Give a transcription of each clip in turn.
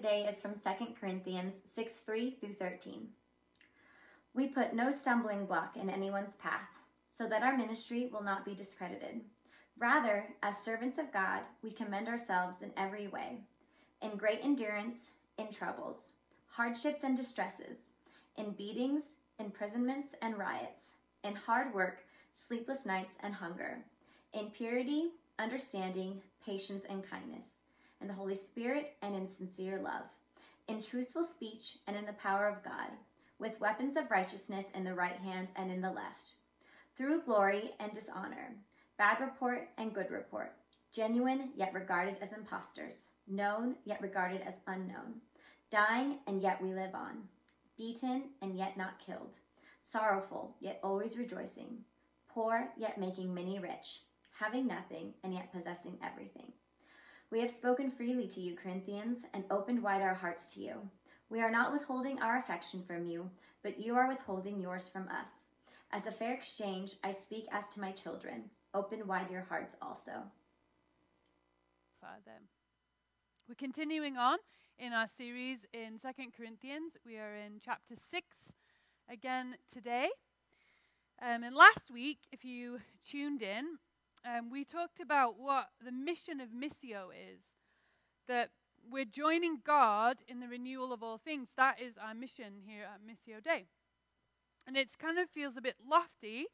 today is from 2 Corinthians 6:3-13. We put no stumbling block in anyone's path, so that our ministry will not be discredited. Rather, as servants of God, we commend ourselves in every way, in great endurance, in troubles, hardships and distresses, in beatings, imprisonments and riots, in hard work, sleepless nights and hunger, in purity, understanding, patience and kindness, in the Holy Spirit and in sincere love, in truthful speech and in the power of God, with weapons of righteousness in the right hand and in the left, through glory and dishonor, bad report and good report, genuine yet regarded as impostors, known yet regarded as unknown, dying and yet we live on, beaten and yet not killed, sorrowful yet always rejoicing, poor yet making many rich, having nothing and yet possessing everything. We have spoken freely to you, Corinthians, and opened wide our hearts to you. We are not withholding our affection from you, but you are withholding yours from us. As a fair exchange, I speak as to my children. Open wide your hearts also. Father, we're continuing on in our series in 2 Corinthians. We are in chapter 6 again today. And last week, if you tuned in, we talked about what the mission of Missio is, that we're joining God in the renewal of all things. That is our mission here at Missio Dei. And it kind of feels a bit lofty,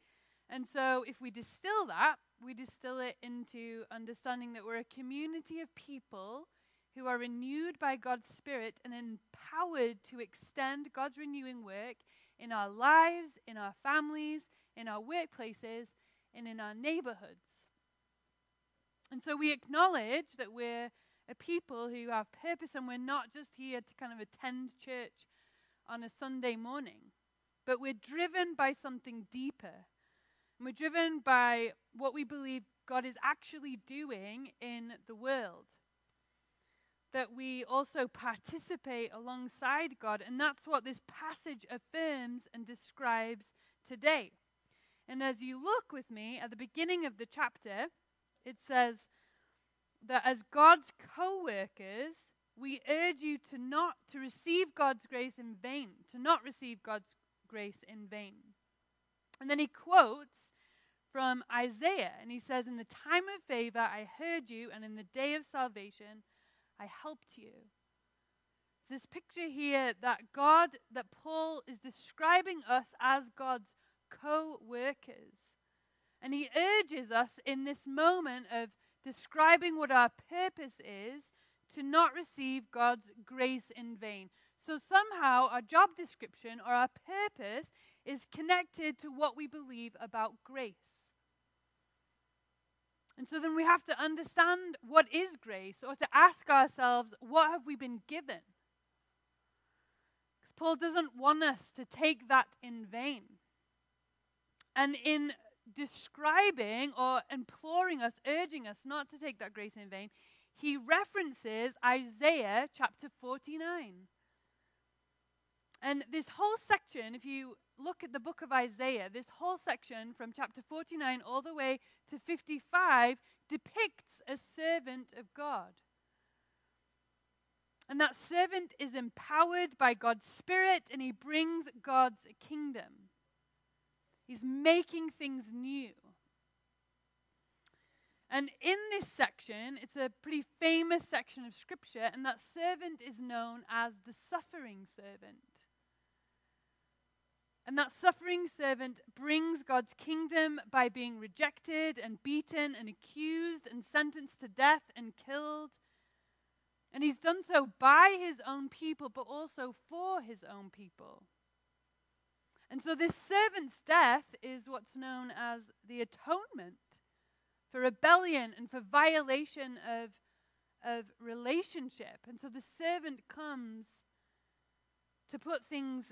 and so if we distill that, we distill it into understanding that we're a community of people who are renewed by God's Spirit and empowered to extend God's renewing work in our lives, in our families, in our workplaces, and in our neighborhoods. And so we acknowledge that we're a people who have purpose, and we're not just here to kind of attend church on a Sunday morning, but we're driven by something deeper. And we're driven by what we believe God is actually doing in the world, that we also participate alongside God, and that's what this passage affirms and describes today. And as you look with me at the beginning of the chapter, it says that as God's co-workers, we urge you to receive God's grace in vain, to not receive God's grace in vain. And then he quotes from Isaiah, and he says, "In the time of favor I heard you, and in the day of salvation I helped you." This picture here that Paul is describing us as God's co-workers. And he urges us in this moment of describing what our purpose is to not receive God's grace in vain. So somehow our job description or our purpose is connected to what we believe about grace. And so then we have to understand what is grace, or to ask ourselves, what have we been given? Because Paul doesn't want us to take that in vain. And in describing or imploring us, urging us not to take that grace in vain, he references Isaiah chapter 49. And this whole section, if you look at the book of Isaiah, this whole section from chapter 49 all the way to 55 depicts a servant of God. And that servant is empowered by God's Spirit, and he brings God's kingdom. He's making things new. And in this section, it's a pretty famous section of Scripture, and that servant is known as the suffering servant. And that suffering servant brings God's kingdom by being rejected and beaten and accused and sentenced to death and killed. And he's done so by his own people, but also for his own people. And so this servant's death is what's known as the atonement for rebellion and for violation of relationship. And so the servant comes to put things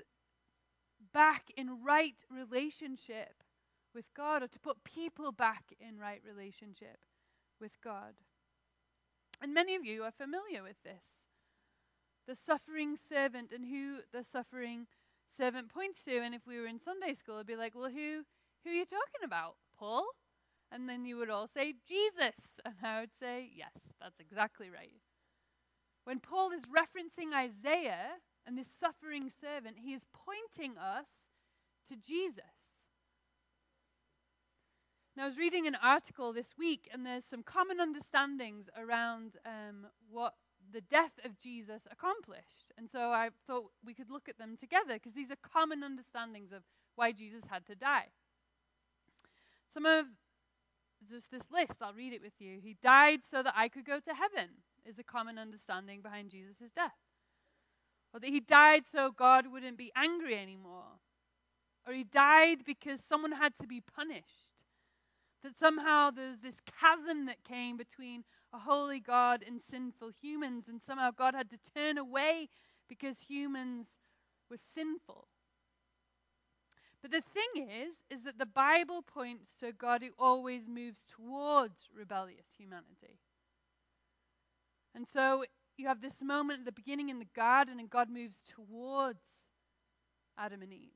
back in right relationship with God, or to put people back in right relationship with God. And many of you are familiar with this, the suffering servant, and who the suffering servant points to. And if we were in Sunday school, I'd be like, well, who are you talking about, Paul? And then you would all say, Jesus. And I would say, yes, that's exactly right. When Paul is referencing Isaiah and this suffering servant, he is pointing us to Jesus. Now, I was reading an article this week, and there's some common understandings around what the death of Jesus accomplished. And so I thought we could look at them together, because these are common understandings of why Jesus had to die. Some of just this list, I'll read it with you. He died so that I could go to heaven is a common understanding behind Jesus' death. Or that he died so God wouldn't be angry anymore. Or he died because someone had to be punished. That somehow there's this chasm that came between a holy God and sinful humans, and somehow God had to turn away because humans were sinful. But the thing is that the Bible points to a God who always moves towards rebellious humanity. And so you have this moment at the beginning in the garden, and God moves towards Adam and Eve.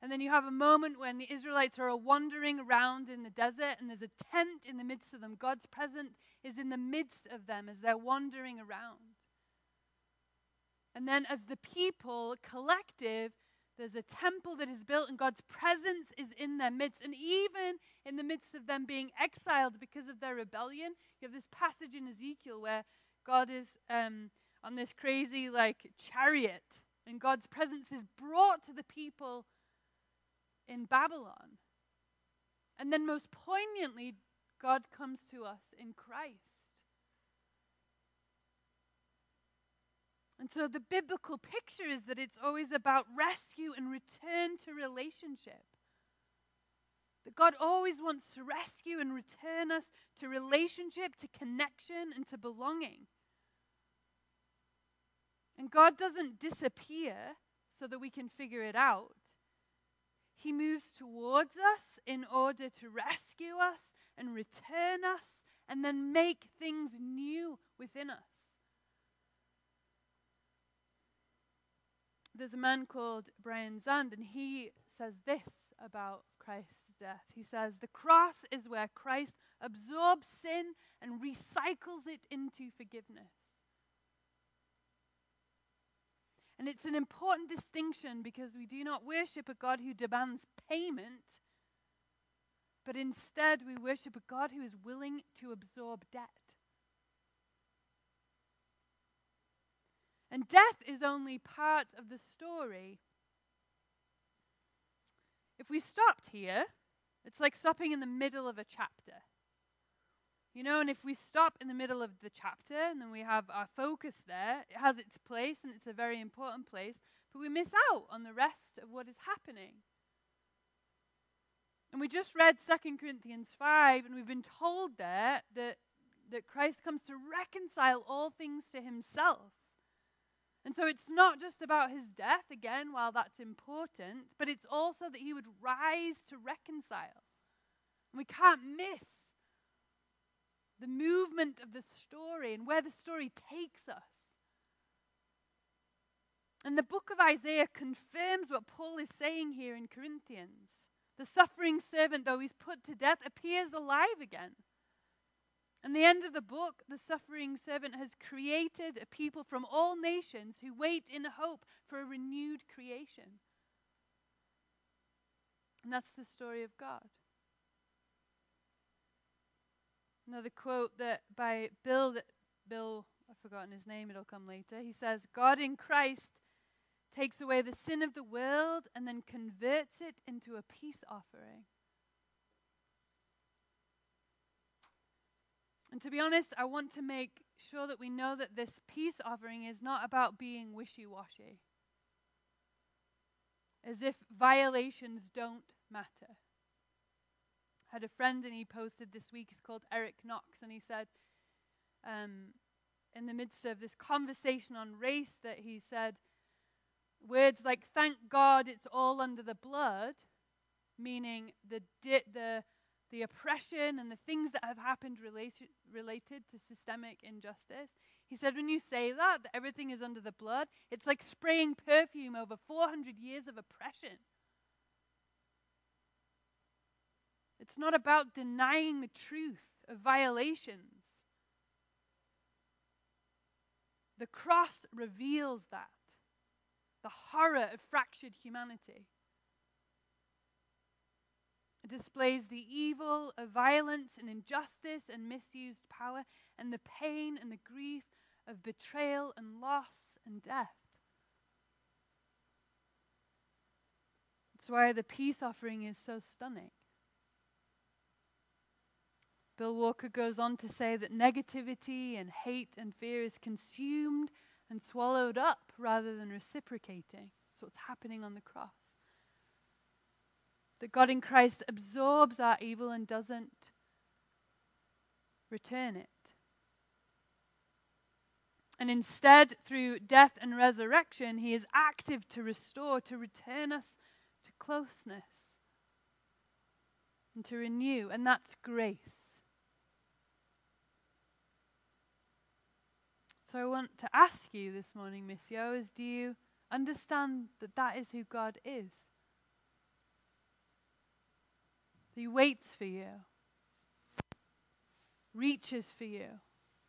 And then you have a moment when the Israelites are wandering around in the desert, and there's a tent in the midst of them. God's presence is in the midst of them as they're wandering around. And then as the people, collective, there's a temple that is built, and God's presence is in their midst. And even in the midst of them being exiled because of their rebellion, you have this passage in Ezekiel where God is on this crazy chariot, and God's presence is brought to the people in Babylon. And then most poignantly, God comes to us in Christ. And so the biblical picture is that it's always about rescue and return to relationship. That God always wants to rescue and return us to relationship, to connection, and to belonging. And God doesn't disappear so that we can figure it out. He moves towards us in order to rescue us and return us and then make things new within us. There's a man called Brian Zand, and he says this about Christ's death. He says, "The cross is where Christ absorbs sin and recycles it into forgiveness." And it's an important distinction, because we do not worship a God who demands payment, but instead we worship a God who is willing to absorb debt. And death is only part of the story. If we stopped here, it's like stopping in the middle of a chapter. You know, and if we stop in the middle of the chapter and then we have our focus there, it has its place and it's a very important place, but we miss out on the rest of what is happening. And we just read 2 Corinthians 5, and we've been told there that Christ comes to reconcile all things to himself. And so it's not just about his death, again, while that's important, but it's also that he would rise to reconcile. And we can't miss the movement of the story and where the story takes us. And the book of Isaiah confirms what Paul is saying here in Corinthians. The suffering servant, though he's put to death, appears alive again. And the end of the book, the suffering servant has created a people from all nations who wait in hope for a renewed creation. And that's the story of God. Another quote that by Bill, I've forgotten his name, it'll come later. He says, "God in Christ takes away the sin of the world and then converts it into a peace offering." And to be honest, I want to make sure that we know that this peace offering is not about being wishy-washy, as if violations don't matter. I had a friend, and he posted this week, he's called Eric Knox, and he said, in the midst of this conversation on race, that he said words like, "Thank God it's all under the blood," meaning the oppression and the things that have happened related to systemic injustice. He said, when you say that everything is under the blood, it's like spraying perfume over 400 years of oppression. It's not about denying the truth of violations. The cross reveals that. The horror of fractured humanity. It displays the evil of violence and injustice and misused power, and the pain and the grief of betrayal and loss and death. That's why the peace offering is so stunning. Bill Walker goes on to say that negativity and hate and fear is consumed and swallowed up rather than reciprocating. That's what's happening on the cross. That God in Christ absorbs our evil and doesn't return it. And instead, through death and resurrection, he is active to restore, to return us to closeness and to renew. And that's grace. So I want to ask you this morning, Missio, is do you understand that that is who God is? He waits for you, reaches for you,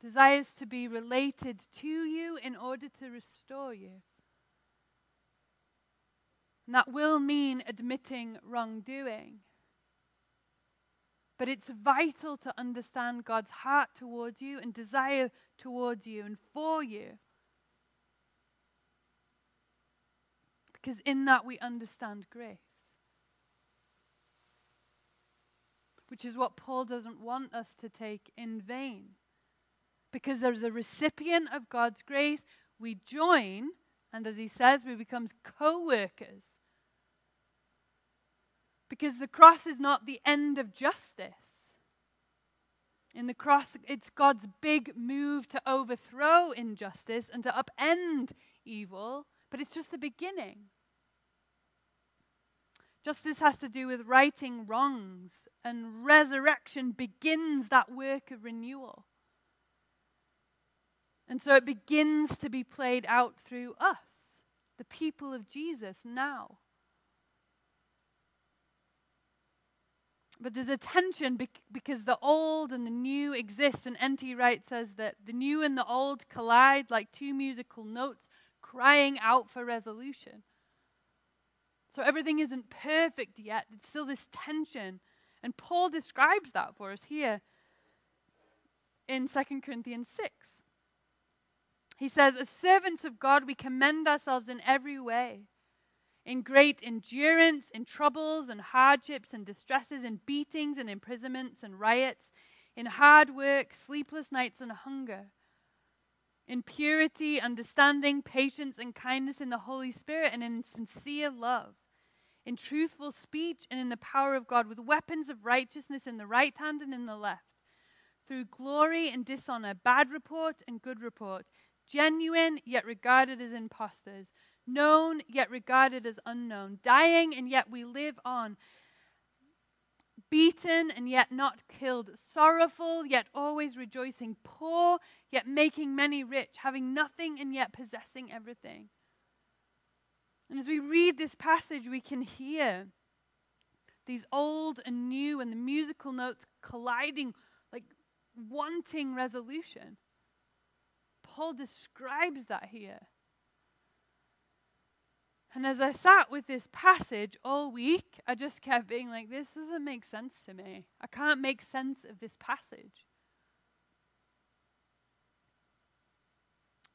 desires to be related to you in order to restore you. And that will mean admitting wrongdoing. But it's vital to understand God's heart towards you and desire towards you and for you. Because in that we understand grace. Which is what Paul doesn't want us to take in vain. Because as a recipient of God's grace, we join, and as he says, we become co-workers. Because the cross is not the end of justice. In the cross, it's God's big move to overthrow injustice and to upend evil, but it's just the beginning. Justice has to do with righting wrongs, and resurrection begins that work of renewal. And so it begins to be played out through us, the people of Jesus now. But there's a tension because the old and the new exist. And N.T. Wright says that the new and the old collide like two musical notes crying out for resolution. So everything isn't perfect yet. It's still this tension. And Paul describes that for us here in 2 Corinthians 6. He says, as servants of God, we commend ourselves in every way. In great endurance, in troubles and hardships and distresses, in beatings and imprisonments and riots, in hard work, sleepless nights and hunger, in purity, understanding, patience and kindness in the Holy Spirit and in sincere love, in truthful speech and in the power of God, with weapons of righteousness in the right hand and in the left, through glory and dishonor, bad report and good report, genuine yet regarded as impostors, known yet regarded as unknown, dying and yet we live on, beaten and yet not killed, sorrowful yet always rejoicing, poor yet making many rich, having nothing and yet possessing everything. And as we read this passage, we can hear these old and new and the musical notes colliding, like wanting resolution. Paul describes that here. And as I sat with this passage all week, I just kept being like, this doesn't make sense to me. I can't make sense of this passage.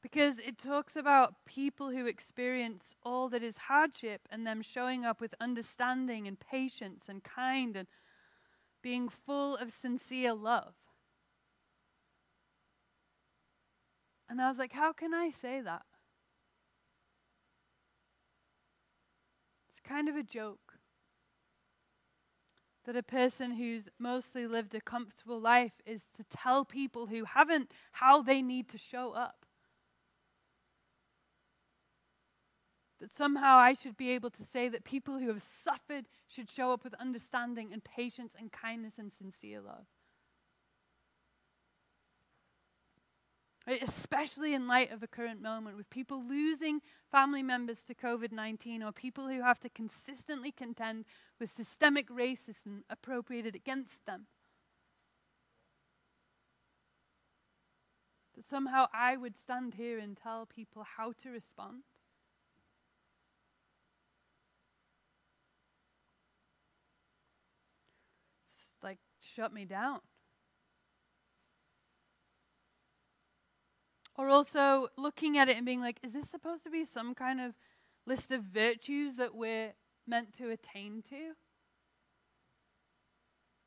Because it talks about people who experience all that is hardship and them showing up with understanding and patience and kind and being full of sincere love. And I was like, how can I say that? Kind of a joke that a person who's mostly lived a comfortable life is to tell people who haven't how they need to show up. That somehow I should be able to say that people who have suffered should show up with understanding and patience and kindness and sincere love. Right? Especially in light of a current moment with people losing family members to COVID-19 or people who have to consistently contend with systemic racism appropriated against them. that somehow I would stand here and tell people how to respond. It's like, shut me down. Or also looking at it and being like, is this supposed to be some kind of list of virtues that we're meant to attain to?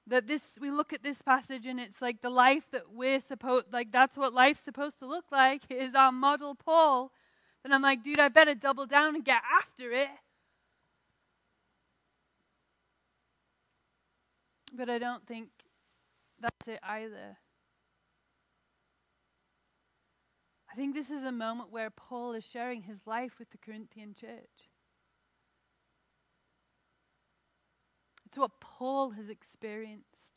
That we look at this passage and it's like the life that we're supposed, like that's what life's supposed to look like, is our model Paul. Then I'm like, dude, I better double down and get after it. But I don't think that's it either. I think this is a moment where Paul is sharing his life with the Corinthian church. It's what Paul has experienced.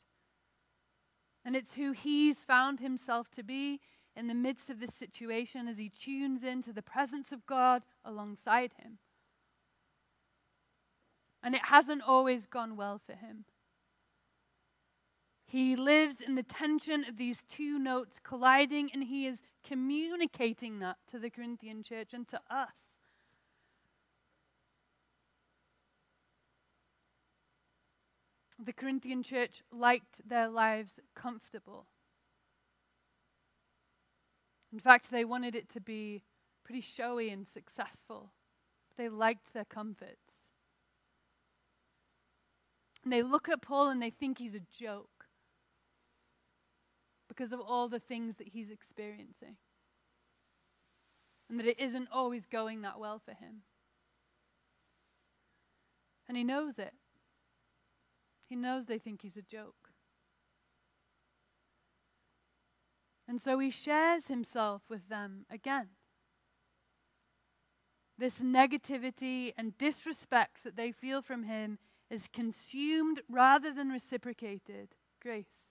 And it's who he's found himself to be in the midst of this situation as he tunes into the presence of God alongside him. And it hasn't always gone well for him. He lives in the tension of these two notes colliding, and he is communicating that to the Corinthian church and to us. The Corinthian church liked their lives comfortable. In fact, they wanted it to be pretty showy and successful. They liked their comforts. And they look at Paul and they think he's a joke because of all the things that he's experiencing, and that it isn't always going that well for him. And he knows it. He knows they think he's a joke. And so he shares himself with them again. This negativity and disrespect that they feel from him is consumed rather than reciprocated grace.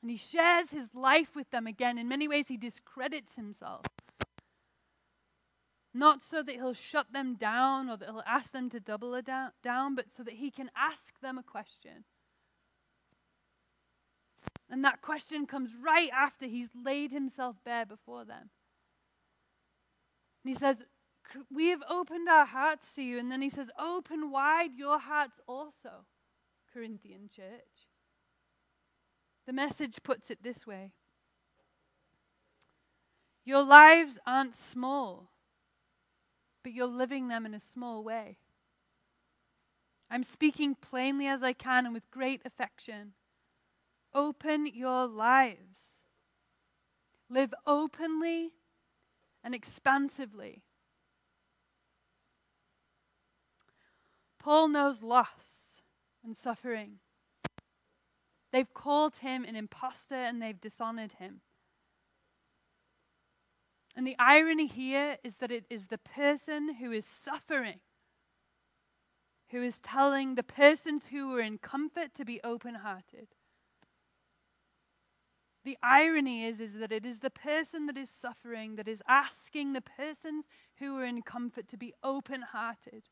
And he shares his life with them again. In many ways, he discredits himself. Not so that he'll shut them down or that he'll ask them to double down, but so that he can ask them a question. And that question comes right after he's laid himself bare before them. And he says, we have opened our hearts to you. And then he says, open wide your hearts also, Corinthian church. The Message puts it this way. Your lives aren't small, but you're living them in a small way. I'm speaking plainly as I can and with great affection. Open your lives. Live openly and expansively. Paul knows loss and suffering. They've called him an imposter and they've dishonored him. And the irony here is that it is the person who is suffering who is telling the persons who were in comfort to be open-hearted. The irony is that it is the person that is suffering that is asking the persons who are in comfort to be open-hearted.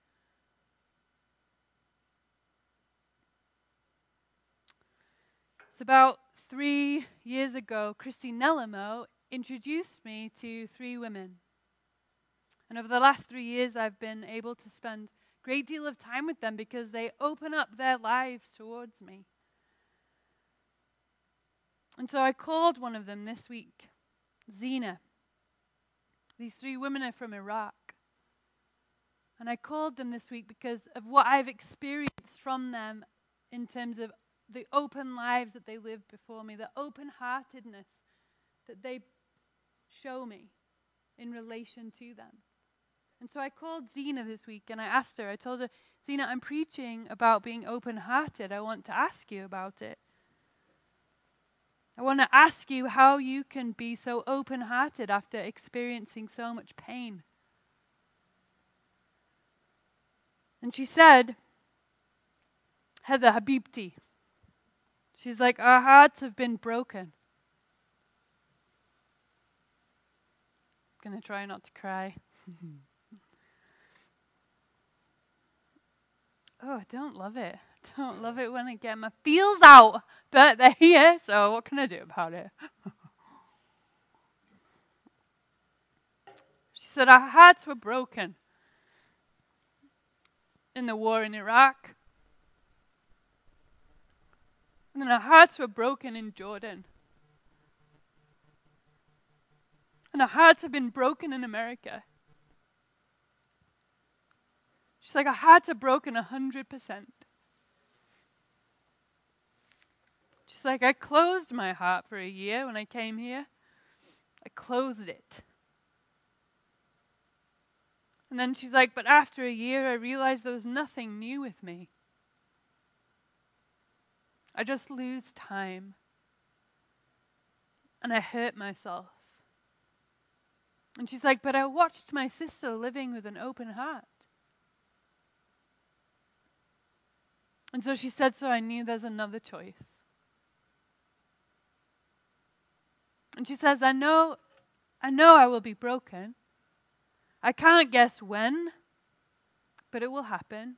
It's about 3 years ago, Christy Nellimo introduced me to 3 women. And over the last 3 years, I've been able to spend a great deal of time with them because they open up their lives towards me. And so I called one of them this week, Zina. These 3 women are from Iraq. And I called them this week because of what I've experienced from them in terms of the open lives that they lived before me, the open-heartedness that they show me in relation to them. And so I called Zina this week and I asked her, I told her, Zina, I'm preaching about being open-hearted. I want to ask you about it. I want to ask you how you can be so open-hearted after experiencing so much pain. And she said, Heather Habibti. She's like, our hearts have been broken. Gonna try not to cry. oh, I don't love it. I don't love it when I get my feels out, but they're here, so what can I do about it? She said our hearts were broken in the war in Iraq. And our hearts were broken in Jordan. And our hearts have been broken in America. She's like, our hearts are broken 100%. She's like, I closed my heart for a year when I came here. I closed it. And then she's like, but after a year, I realized there was nothing new with me. I just lose time. And I hurt myself. And she's like, but I watched my sister living with an open heart. And so she said, so I knew there's another choice. And she says, I know I will be broken. I can't guess when, but it will happen.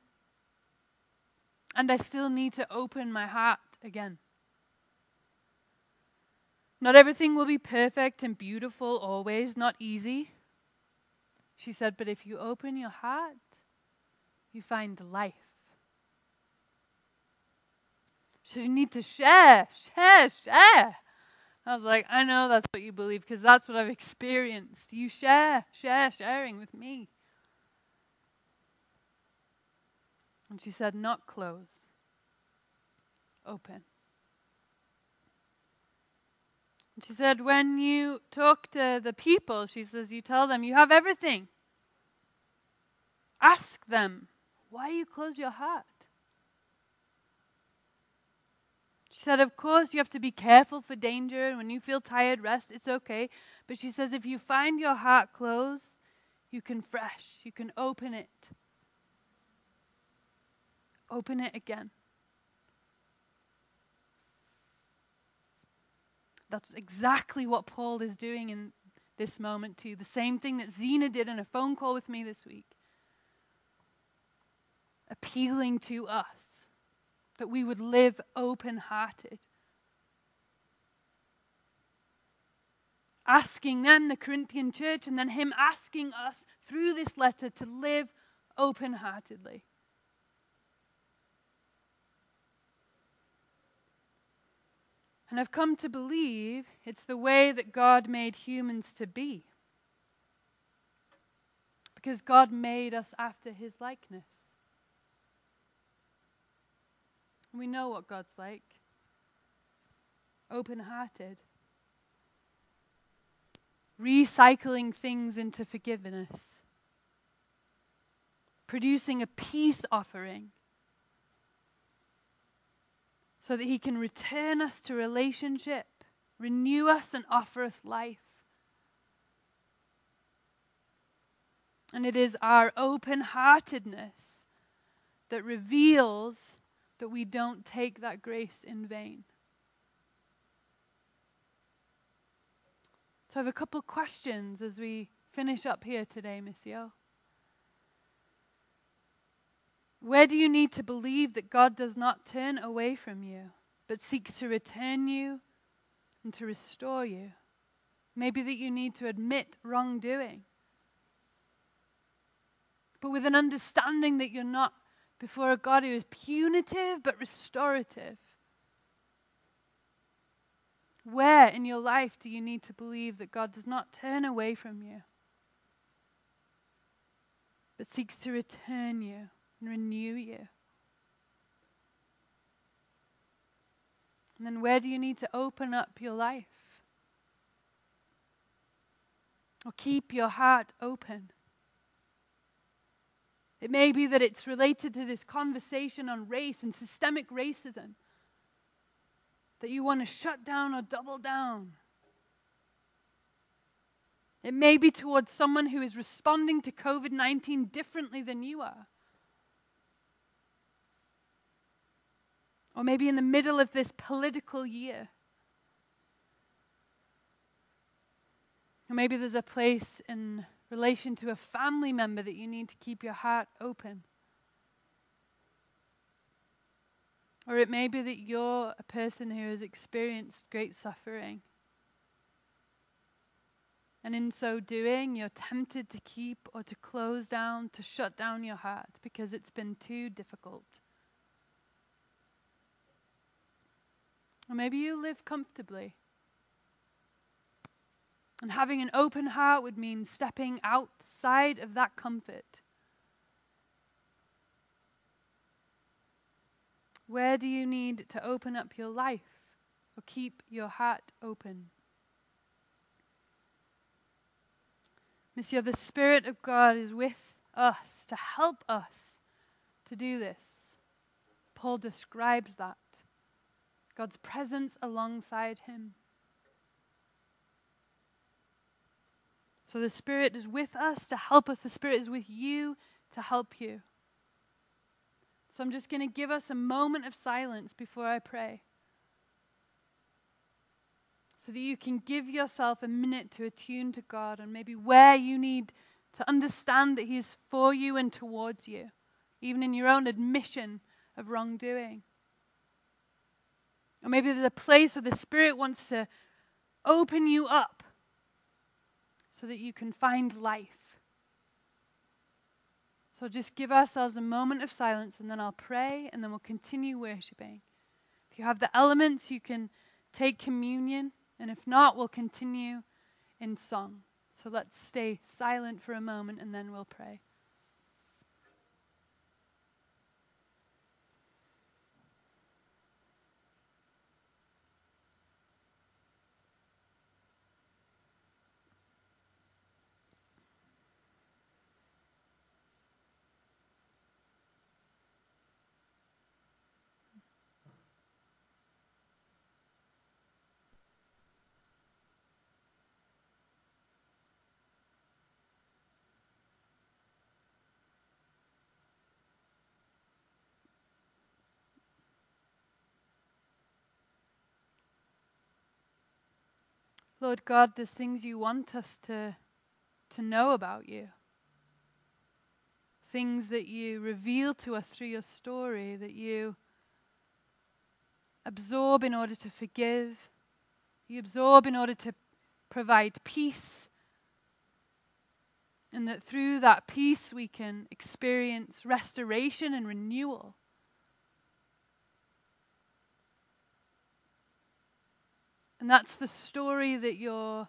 And I still need to open my heart again. Not everything will be perfect and beautiful always, not easy. She said, but if you open your heart, you find life. So you need to share. I was like, I know that's what you believe because that's what I've experienced. You sharing with me. And she said, not close, open. And she said, when you talk to the people, she says, you tell them you have everything. Ask them, why you close your heart? She said, of course, you have to be careful for danger. And when you feel tired, rest. It's okay. But she says, if you find your heart closed, you can fresh. You can open it. Open it again. That's exactly what Paul is doing in this moment too. The same thing that Zina did in a phone call with me this week. Appealing to us. That we would live open-hearted. Asking them, the Corinthian church, and then him asking us through this letter to live open-heartedly. And I've come to believe it's the way that God made humans to be. Because God made us after his likeness. We know what God's like. Open-hearted. Recycling things into forgiveness. Producing a peace offering. So that he can return us to relationship. Renew us and offer us life. And it is our open-heartedness that reveals that we don't take that grace in vain. So I have a couple questions as we finish up here today, Missio. Where do you need to believe that God does not turn away from you, but seeks to return you and to restore you? Maybe that you need to admit wrongdoing, but with an understanding that you're not before a God who is punitive but restorative. Where in your life do you need to believe that God does not turn away from you, but seeks to return you and renew you? And then where do you need to open up your life? Or keep your heart open? It may be that it's related to this conversation on race and systemic racism. That you want to shut down or double down. It may be towards someone who is responding to COVID-19 differently than you are. Or maybe in the middle of this political year. Or maybe there's a place in relation to a family member that you need to keep your heart open. Or it may be that you're a person who has experienced great suffering. And in so doing, you're tempted to keep or to close down, to shut down your heart because it's been too difficult. Or maybe you live comfortably. And having an open heart would mean stepping outside of that comfort. Where do you need to open up your life or keep your heart open? Missio, the Spirit of God is with us to help us to do this. Paul describes that. God's presence alongside him. So the Spirit is with us to help us. The Spirit is with you to help you. So I'm just going to give us a moment of silence before I pray, so that you can give yourself a minute to attune to God and maybe where you need to understand that he is for you and towards you, even in your own admission of wrongdoing. Or maybe there's a place where the Spirit wants to open you up so that you can find life. So just give ourselves a moment of silence, and then I'll pray, and then we'll continue worshiping. If you have the elements, you can take communion, and if not, we'll continue in song. So let's stay silent for a moment, and then we'll pray. Lord God, there's things you want us to know about you. Things that you reveal to us through your story, that you absorb in order to forgive. You absorb in order to provide peace. And that through that peace we can experience restoration and renewal. And that's the story that you're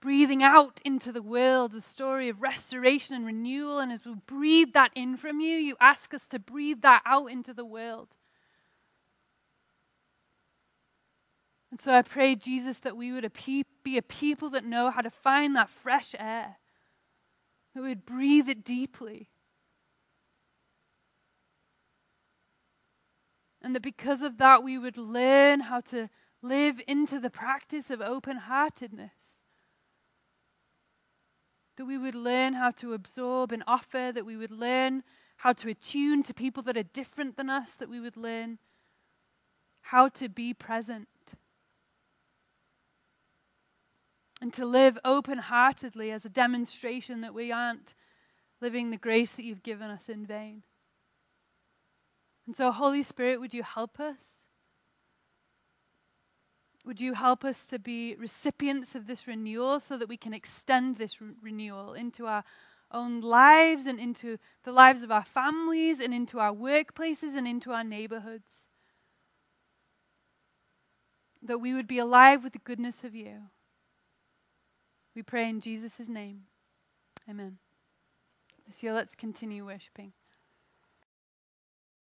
breathing out into the world, the story of restoration and renewal. And as we breathe that in from you, you ask us to breathe that out into the world. And so I pray, Jesus, that we would be a people that know how to find that fresh air, that we would breathe it deeply. And that because of that, we would learn how to live into the practice of open-heartedness. That we would learn how to absorb and offer. That we would learn how to attune to people that are different than us. That we would learn how to be present. And to live open-heartedly as a demonstration that we aren't living the grace that you've given us in vain. And so, Holy Spirit, would you help us? Would you help us to be recipients of this renewal so that we can extend this renewal into our own lives and into the lives of our families and into our workplaces and into our neighborhoods? That we would be alive with the goodness of you. We pray in Jesus' name. Amen. So let's continue worshiping.